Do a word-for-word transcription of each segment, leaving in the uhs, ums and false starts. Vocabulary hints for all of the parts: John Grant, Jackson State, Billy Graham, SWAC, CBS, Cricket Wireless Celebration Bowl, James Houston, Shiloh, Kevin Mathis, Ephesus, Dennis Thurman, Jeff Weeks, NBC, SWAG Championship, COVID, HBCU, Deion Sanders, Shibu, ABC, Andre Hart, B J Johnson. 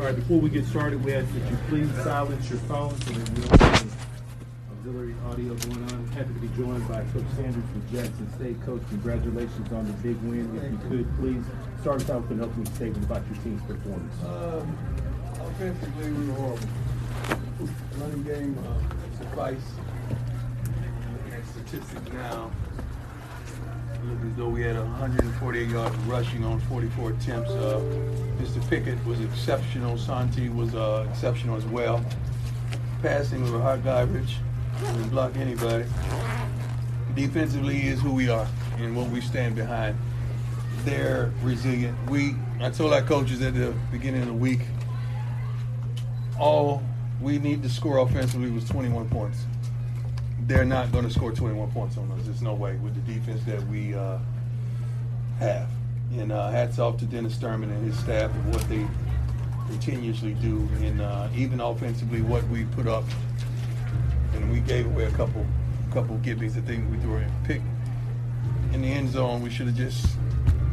All right, before we get started, we ask that you please silence your phone so that we don't have auxiliary audio going on. I'm happy to be joined by Coach Sanders from Jackson State. Coach, congratulations on the big win. If you could, please start us out with an opening statement about your team's performance. Um, offensively, we were horrible. Running game uh, suffice. Looking at statistics now, it looked as though we had one hundred forty-eight yards rushing on forty-four attempts. Uh, Mister Pickett was exceptional. Santi was uh, exceptional as well. Passing, we were hot garbage. We didn't block anybody. Defensively is who we are and what we stand behind. They're resilient. We, I told our coaches at the beginning of the week, all we need to score offensively was twenty-one points. They're not going to score twenty-one points on us. There's no way with the defense that we uh, have. And uh, hats off to Dennis Thurman and his staff and what they continuously do, and uh, even offensively what we put up. And we gave away a couple, couple gibbies. I think we threw a pick in the end zone. We should have just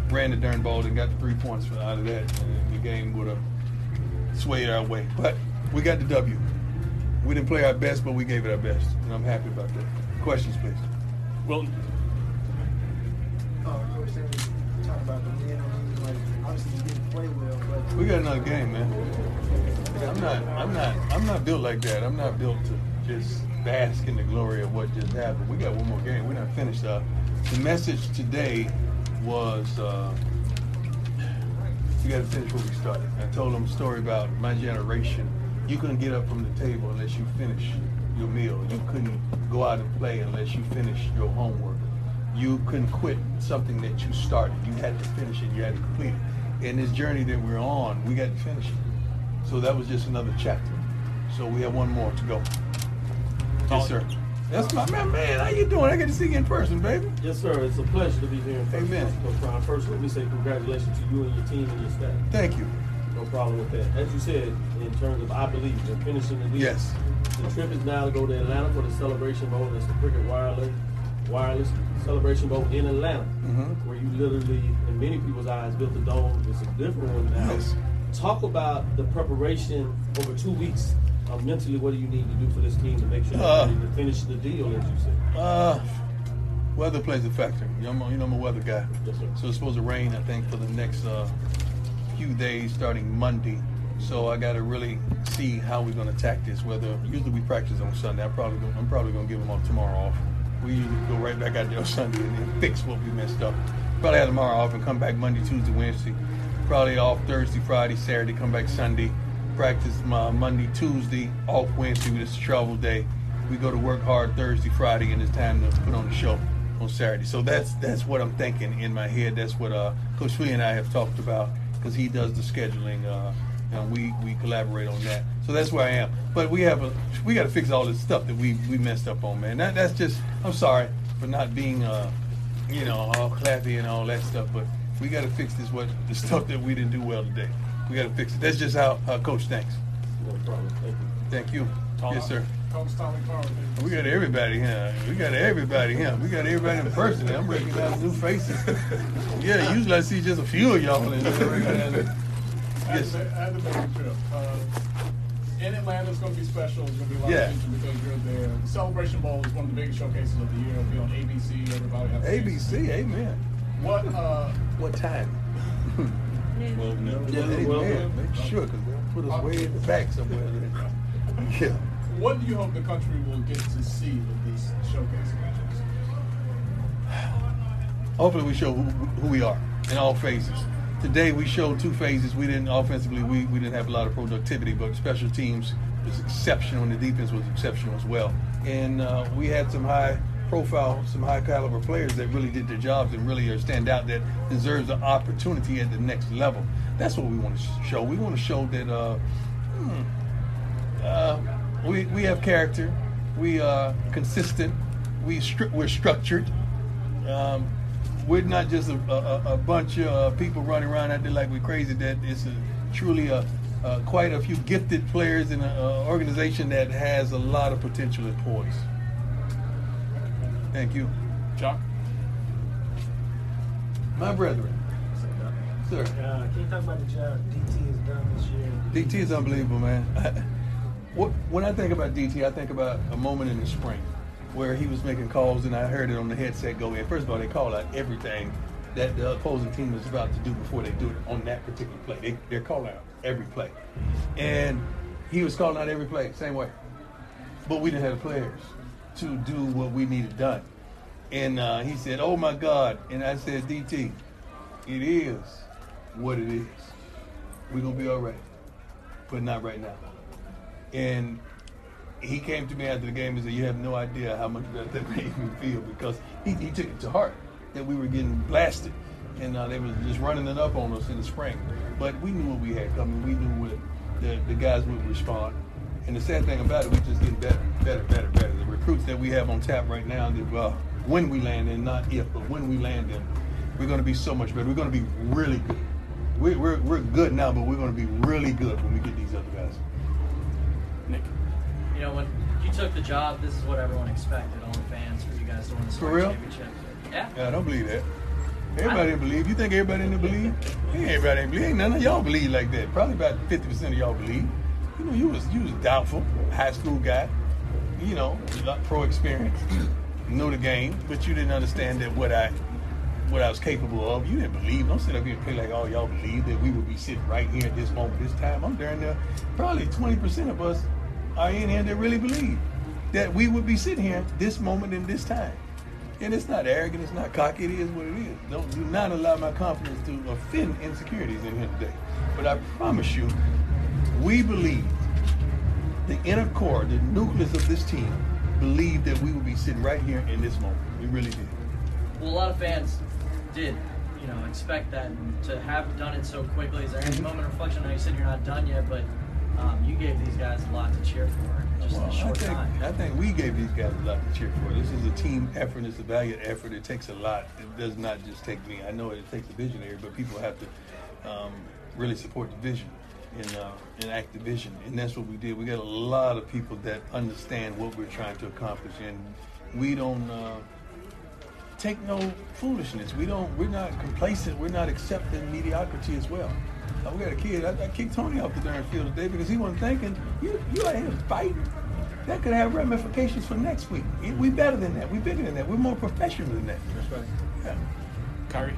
ran the darn ball and got the three points out of that, and the game would have swayed our way. But we got the W. We didn't play our best, but we gave it our best, and I'm happy about that. Questions, please. Well, uh, Coach, we talk about the win. Like, obviously, you didn't play well, but we got another game, man. I'm not, I'm not, I'm not built like that. I'm not built to just bask in the glory of what just happened. We got one more game. We're not finished. Uh, the message today was uh, we got to finish where we started. I told them a story about my generation. You couldn't get up from the table unless you finish your meal. You couldn't go out and play unless you finished your homework. You couldn't quit something that you started. You had to finish it. You had to complete it. And this journey that we're on, we got to finish it. So that was just another chapter. So we have one more to go. Yes, sir. That's my man. man. How you doing? I get to see you in person, baby. Yes, sir. It's a pleasure to be here in person. Amen. First, let me say congratulations to you and your team and your staff. Thank you. No problem with that. As you said, in terms of I believe they're finishing the week. Yes. The trip is now to go to Atlanta for the Celebration Bowl. That's the Cricket Wireless Wireless Celebration Bowl in Atlanta, mm-hmm. where you literally, in many people's eyes, built a dome. It's a different one now. Yes. Talk about the preparation over two weeks. Uh, mentally, what do you need to do for this team to make sure uh, that you finish the deal, as you said? Uh, weather plays a factor. You know, I'm a, you know, I'm a weather guy. Yes, sir. So it's supposed to rain, I think, for the next. Uh, few days starting Monday, so I got to really see how we're going to attack this. Whether usually we practice on Sunday, I probably gonna, I'm probably going to give them all tomorrow off. We usually go right back out there on Sunday and then fix what we messed up. Probably have tomorrow off and come back Monday, Tuesday, Wednesday. Probably off Thursday, Friday, Saturday. Come back Sunday. Practice my Monday, Tuesday. Off Wednesday, with this travel day. We go to work hard Thursday, Friday, and it's time to put on the show on Saturday. So that's that's what I'm thinking in my head. That's what uh, Coach Flea and I have talked about. Because he does the scheduling, uh, and we, we collaborate on that. So that's where I am. But we have a, we got to fix all this stuff that we, we messed up on, man. That, that's just, I'm sorry for not being, uh, you know, all clappy and all that stuff. But we got to fix this what the stuff that we didn't do well today. We got to fix it. That's just how uh, Coach thinks. No problem. Thank you. Thank you. Yes, sir. We got everybody here. We got everybody here. We got everybody in person. I'm recognizing new faces. Yeah, usually I see just a few of y'all in there. Yes. I had to make a trip. Uh, in Atlanta, it's going to be special. It's going to be a lot yeah. of attention because you're there. The Celebration Bowl is one of the biggest showcases of the year. It'll be on A B C. Everybody has A B C, amen. What, uh, what time? Well, no. Yeah, yeah, well, man, well, make sure because they'll put us way in the back somewhere. Yeah. What do you hope the country will get to see with these showcase matches? Hopefully we show who, who we are in all phases. Today we showed two phases. We didn't offensively, we, we didn't have a lot of productivity, but special teams was exceptional and the defense was exceptional as well. And uh, we had some high profile some high caliber players that really did their jobs and really are stand out, that deserves an opportunity at the next level. That's what we want to show. We want to show that uh, hmm, uh, we we have character, we are consistent, we stri- we're structured. Um, we're not just a, a, a bunch of people running around out there like we're crazy. That it's a, truly a, a quite a few gifted players in an organization that has a lot of potential and poise. Thank you. Chuck? My brethren. Sir. Uh, can you talk about the job D T has done this year? D T is unbelievable, man. What, when I think about D T, I think about a moment in the spring where he was making calls, and I heard it on the headset go in. First of all, they call out everything that the opposing team is about to do before they do it on that particular play. They, they're calling out every play. And he was calling out every play, same way. But we didn't have the players to do what we needed done. And uh, he said, oh my God. And I said, D T, it is what it is. We're gonna be all right, but not right now. And he came to me after the game and said, you have no idea how much better that made me feel, because he, he took it to heart that we were getting blasted and uh, they were just running it up on us in the spring. But we knew what we had coming. We knew what the, the guys would respond. And the sad thing about it, we're just getting better, better, better, better. The recruits that we have on tap right now, that uh, when we land them, not if, but when we land them, we're going to be so much better. We're going to be really good. We're, we're, we're good now, but we're going to be really good when we get these other guys. Nick? You know, when you took the job, this is what everyone expected, all the fans, for you guys to win the SWAG Championship. Yeah. Yeah, I don't believe that. Everybody didn't believe. You think everybody didn't believe? Yeah, everybody didn't believe. None of y'all believe like that. Probably about fifty percent of y'all believe. You know, you was you was doubtful, high school guy, you know, pro experience, knew the game, but you didn't understand that what I what I was capable of. You didn't believe. Don't sit up here and play like all y'all believe that we would be sitting right here at this moment, this time. I'm there, and there, probably twenty percent of us are in here that really believe that we would be sitting here this moment and this time. And it's not arrogant, it's not cocky, it is what it is. Don't, do not allow my confidence to offend insecurities in here today. But I promise you, we believe, the inner core, the nucleus of this team, believed that we would be sitting right here in this moment. We really did. Well, a lot of fans did, you know, expect that, and to have done it so quickly. Is there any moment of reflection? I know you said you're not done yet, but um, you gave these guys a lot to cheer for just well, in a short I think, time. I think we gave these guys a lot to cheer for. This is a team effort. It's a valiant effort. It takes a lot. It does not just take me. I know it takes a visionary, but people have to um, really support the vision. In, uh, in Activision, and that's what we did. We got a lot of people that understand what we're trying to accomplish, and we don't uh, take no foolishness. We don't. We're not complacent. We're not accepting mediocrity as well. Uh, we got a kid. I, I kicked Tony off the darn field today because he wasn't thinking. You, you out here fighting. That could have ramifications for next week. We better than that. We bigger than that. We're more professional than that. That's right. Yeah. Kyrie.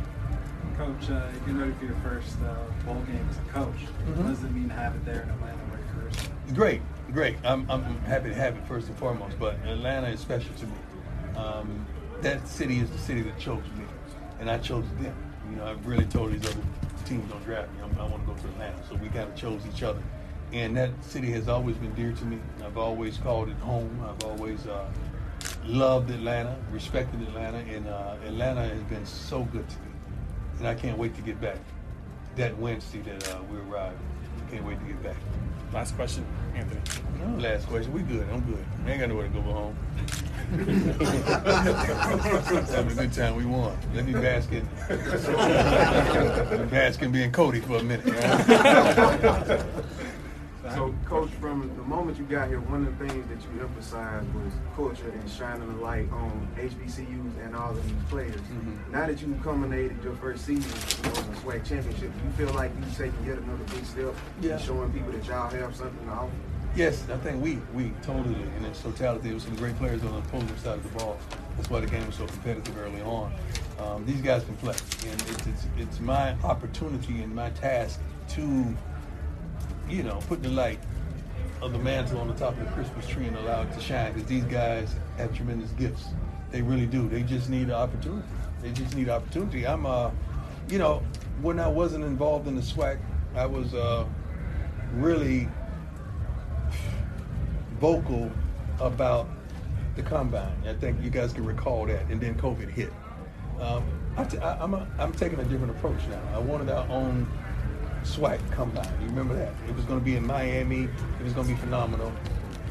Coach, uh, if you're ready for your first uh, bowl game as a coach, mm-hmm. What does it mean to have it there in Atlanta where your career's at? Great, great. I'm, I'm happy to have it first and foremost, but Atlanta is special to me. Um, that city is the city that chose me, and I chose them. You know, I've really told these other teams don't draft me. I want to go to Atlanta, so we kind of chose each other. And that city has always been dear to me. I've always called it home. I've always uh, loved Atlanta, respected Atlanta, and uh, Atlanta has been so good to me. And I can't wait to get back that Wednesday that uh, we arrived. Can't wait to get back. Last question, Anthony. No, last question. We good. I'm good. We ain't got nowhere to go home. Having a good time. We won. Let me bask in. Bask in being Cody for a minute. Right? So, Coach, from the moment you got here, one of the things that you emphasized was culture and shining the light on H B C Us and all of these players. Mm-hmm. Now that you've culminated your first season on the SWAG Championship, do you feel like you've taken yet another big step yeah. in showing people that y'all have something to offer? Yes, I think we we totally, in its totality, there were some great players on the opposing side of the ball. That's why the game was so competitive early on. Um, these guys can play, and it's, it's, it's my opportunity and my task to you know, put the light of the mantle on the top of the Christmas tree and allow it to shine, because these guys have tremendous gifts. They really do. They just need an opportunity. They just need opportunity. I'm, uh, you know, when I wasn't involved in the SWAC, I was uh, really vocal about the combine. I think you guys can recall that, and then COVID hit. Um, I t- I, I'm, a, I'm taking a different approach now. I wanted our own SWAG combine. You remember that? It was going to be in Miami. It was going to be phenomenal.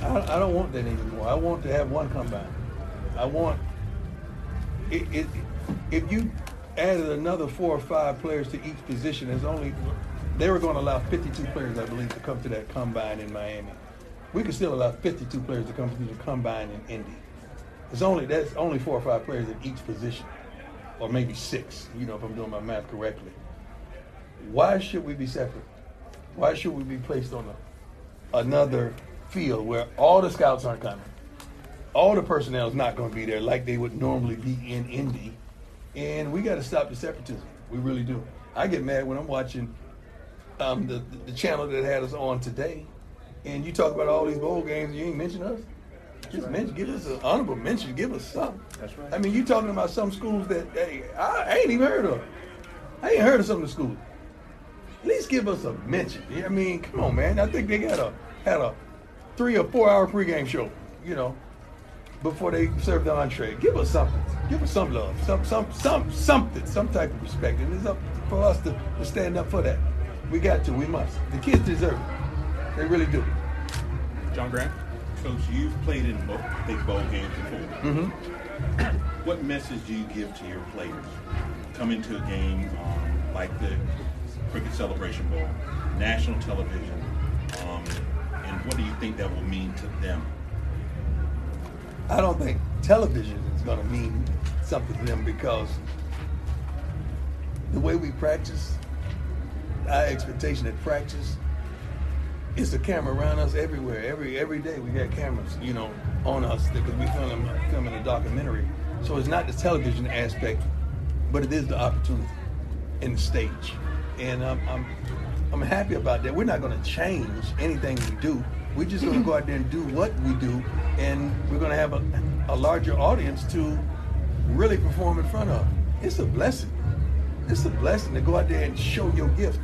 I, I don't want that anymore. I want to have one combine. I want it, it, if you added another four or five players to each position, it's only they were going to allow fifty-two players, I believe, to come to that combine in Miami. We could still allow fifty-two players to come to the combine in Indy. It's only that's only four or five players at each position, or maybe six. You know, if I'm doing my math correctly. Why should we be separate? Why should we be placed on a, another field where all the scouts aren't coming, all the personnel is not going to be there like they would normally be in Indy, and we got to stop the separatism. We really do. I get mad when I'm watching um, the the channel that had us on today. And you talk about all these bowl games, you ain't mention us. That's Just right. mention, give us an honorable mention, give us something. That's right. I mean, you talking about some schools that hey, I ain't even heard of. I ain't heard of some of the schools. At least give us a mention. I mean, come on, man. I think they got a had a three or four hour pregame show, you know, before they served the entree. Give us something. Give us some love, some some some something, some type of respect. And it's up for us to, to stand up for that. We got to. We must. The kids deserve it. They really do. John Grant, Coach, you've played in big bowl games before. Mm-hmm. What message do you give to your players coming to a game um, like the Cricket Celebration Bowl, national television, um, and what do you think that will mean to them? I don't think television is going to mean something to them because the way we practice, our expectation at practice, it's a camera around us everywhere. Every every day we got cameras, you know, on us because we film filming a documentary. So it's not the television aspect, but it is the opportunity and the stage. And I'm I'm, I'm happy about that. We're not going to change anything we do. We're just going to go out there and do what we do, and we're going to have a, a larger audience to really perform in front of. It's a blessing. It's a blessing to go out there and show your gift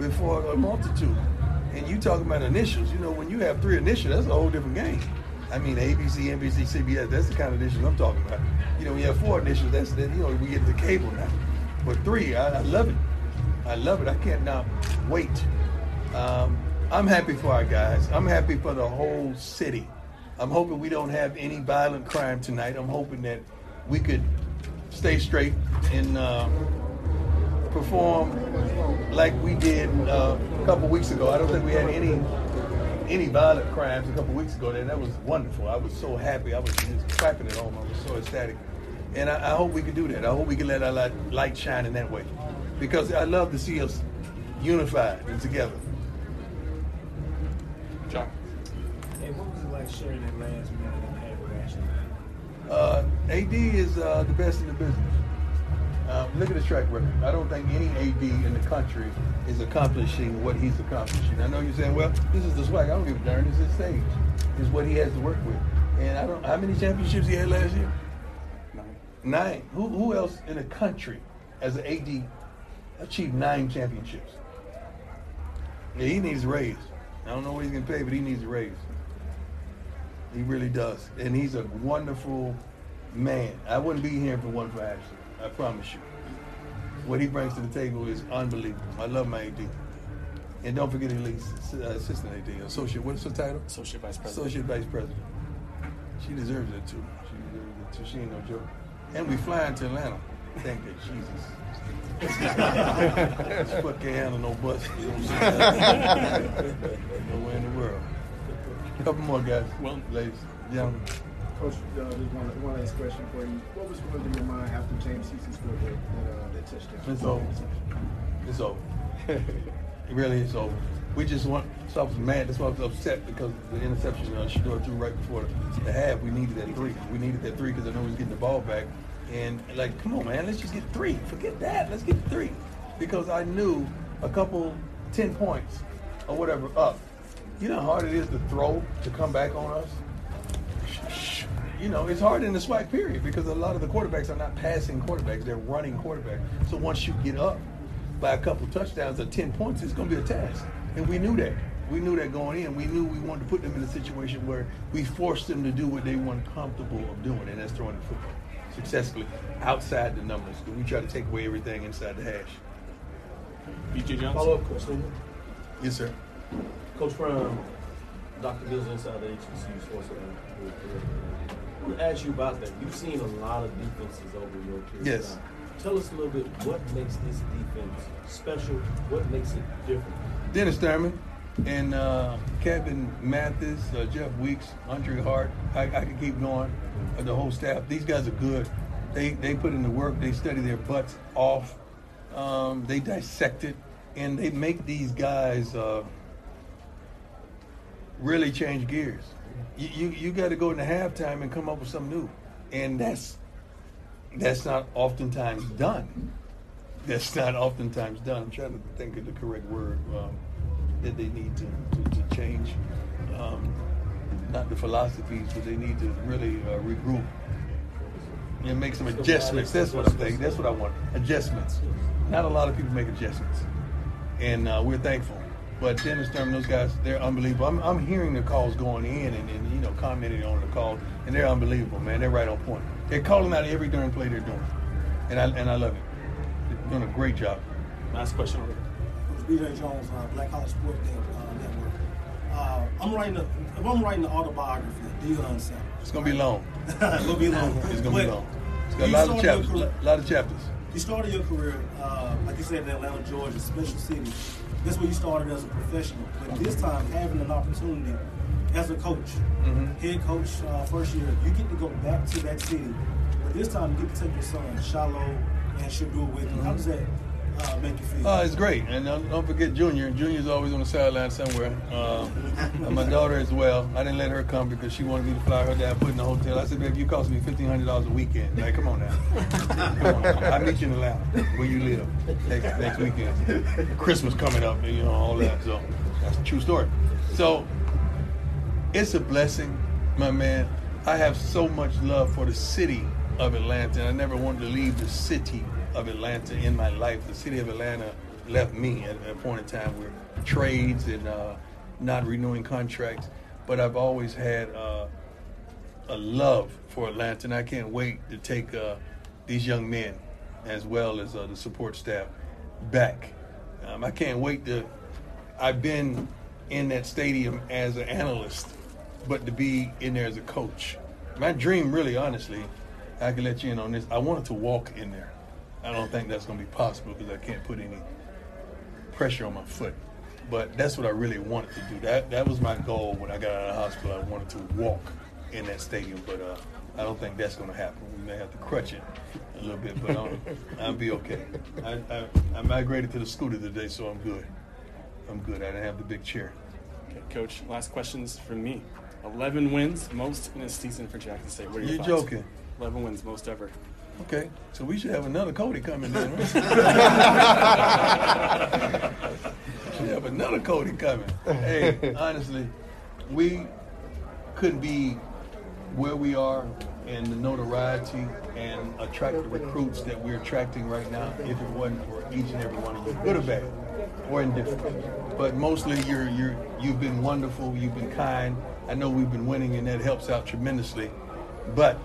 before a multitude. And you talking about initials, you know, when you have three initials, that's a whole different game. I mean, A B C, N B C, C B S, that's the kind of initials I'm talking about. You know, when you have four initials, that's, that, you know, we get the cable now. But three, I, I love it. I love it. I can't now wait. Um, I'm happy for our guys. I'm happy for the whole city. I'm hoping we don't have any violent crime tonight. I'm hoping that we could stay straight and uh, perform like we did uh, a couple weeks ago. I don't think we had any any violent crimes a couple weeks ago, and that was wonderful. I was so happy. I was just clapping at home. I was so ecstatic. And I, I hope we can do that. I hope we can let our light, light shine in that way because I love to see us unified and together. John? Hey, what was it like sharing that last minute and had reaction? Uh, A D is uh, the best in the business. Uh, look at his track record. I don't think any A D in the country is accomplishing what he's accomplishing. I know you're saying, well, this is the swag. I don't give a darn. It's his stage. It's what he has to work with. And I don't. How many championships he had last year? Nine. Nine. Who who else in the country as an A D achieved nine championships? Yeah, he needs a raise. I don't know what he's going to pay, but he needs a raise. He really does. And he's a wonderful man. I wouldn't be here if it wasn't for Ashley. I promise you. What he brings to the table is unbelievable. I love my A D. And don't forget his lead assistant A D, associate, what's her title? Associate Vice President. Associate Vice President. She deserves it too. She deserves it too. She ain't no joke. And we flying to Atlanta. Thank you, Jesus. This foot can't handle no bus. You know what I'm saying? Nowhere in the world. A couple more guys. Well, ladies, gentlemen. Coach, uh, there's one, one last question for you. What was going through your mind after James Houston scored that, that, uh, that touchdown? It's over. It's over. It really is over. We just want, so I was mad, that's why I was upset because the interception uh, Shador threw right before the, the half, we needed that three. We needed that three because I know he was getting the ball back. And like, come on, man, let's just get three. Forget that, let's get three. Because I knew a couple, ten points or whatever up. You know how hard it is to throw, to come back on us? You know, it's hard in the swag period because a lot of the quarterbacks are not passing quarterbacks. They're running quarterbacks. So once you get up by a couple touchdowns or ten points, it's going to be a task. And we knew that. we knew that going in. We knew we wanted to put them in a situation where we forced them to do what they weren't comfortable of doing, and that's throwing the football successfully outside the numbers. We try to take away everything inside the hash. B J Johnson. Follow up, Coach Thurman. Yes, sir. Coach Brown, Doctor Mills inside the H B C U Sports Center. I want to ask you about that. You've seen a lot of defenses over your career. Yes. Now, tell us a little bit what makes this defense special, what makes it different? Dennis Thurman and uh, Kevin Mathis, uh, Jeff Weeks, Andre Hart, I, I can keep going, uh, the whole staff. These guys are good. They they put in the work. They study their butts off. Um, they dissect it, and they make these guys uh, really change gears. You you, you got to go into halftime and come up with something new, and that's That's not oftentimes done. That's not oftentimes done. I'm trying to think of the correct word um, that they need to, to, to change. Um, not the philosophies, but they need to really uh, regroup and make some adjustments. That's what I'm thinking. That's what I want. Adjustments. Not a lot of people make adjustments, and uh, we're thankful. But Dennis Thurman, those guys, they're unbelievable. I'm, I'm hearing the calls going in and, and, you know, commenting on the calls, and they're unbelievable, man. They're right on point. They're calling out every darn play they're doing, and I and I love it. They're doing a great job. Last question. Coach B J Jones, uh, Black College Sports uh, Network. Uh, I'm writing a, if I'm writing an autobiography of Deion Sanders. It's gonna be long. It's gonna be long. It's gonna but be long. It's got a lot of chapters. A lot of chapters. You started your career, uh, like you said, in Atlanta, Georgia, special city. That's where you started as a professional. But this time, having an opportunity as a coach, mm-hmm. head coach, uh, first year, you get to go back to that city. But this time, you get to take your son, Shiloh, and Shibu with you. Mm-hmm. How does that uh, make you feel? Uh, it's great. And don't, don't forget Junior. Junior's always on the sideline somewhere. Uh, and my daughter as well. I didn't let her come because she wanted me to fly her down, put in the hotel. I said, baby, you cost me fifteen hundred dollars a weekend. Like, come on now. Come on. I'll meet you in the lounge where you live next, next weekend. Christmas coming up, and you know, all that. So that's a true story. So it's a blessing, my man. I have so much love for the city of Atlanta, and I never wanted to leave the city of Atlanta in my life. The city of Atlanta left me at a point in time where trades and uh, not renewing contracts, but I've always had uh, a love for Atlanta, and I can't wait to take uh, these young men as well as uh, the support staff back. Um, I can't wait to, I've been in that stadium as an analyst, but to be in there as a coach. My dream, really, honestly, I can let you in on this, I wanted to walk in there. I don't think that's going to be possible because I can't put any pressure on my foot. But that's what I really wanted to do. That that was my goal when I got out of the hospital. I wanted to walk in that stadium, but uh, I don't think that's going to happen. We may have to crutch it a little bit, but I'll, I'll be okay. I, I, I migrated to the scooter today, so I'm good. I'm good. I didn't have the big chair. Okay, Coach, last questions from me. eleven wins, most in a season for Jackson State. What are your You're thoughts? Joking. eleven wins, most ever. Okay, so we should have another Cody coming in, right? We should have another Cody coming. Hey, honestly, we couldn't be where we are and the notoriety and attract the recruits that we're attracting right now if it wasn't for each and every one of you, good or bad, or indifferent. But mostly you're, you're, you've been wonderful, you've been kind. I know we've been winning, and that helps out tremendously. But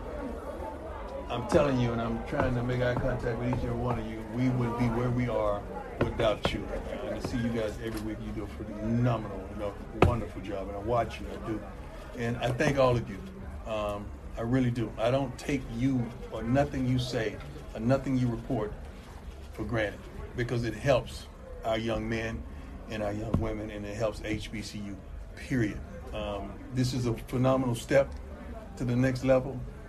I'm telling you, and I'm trying to make eye contact with each and every one of you, we would be where we are without you. And to see you guys every week, you do a phenomenal, you know, wonderful job. And I watch you, I do. And I thank all of you. Um, I really do. I don't take you or nothing you say or nothing you report for granted, because it helps our young men and our young women, and it helps H B C U, period. Um, this is a phenomenal step to the next level.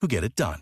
who get it done.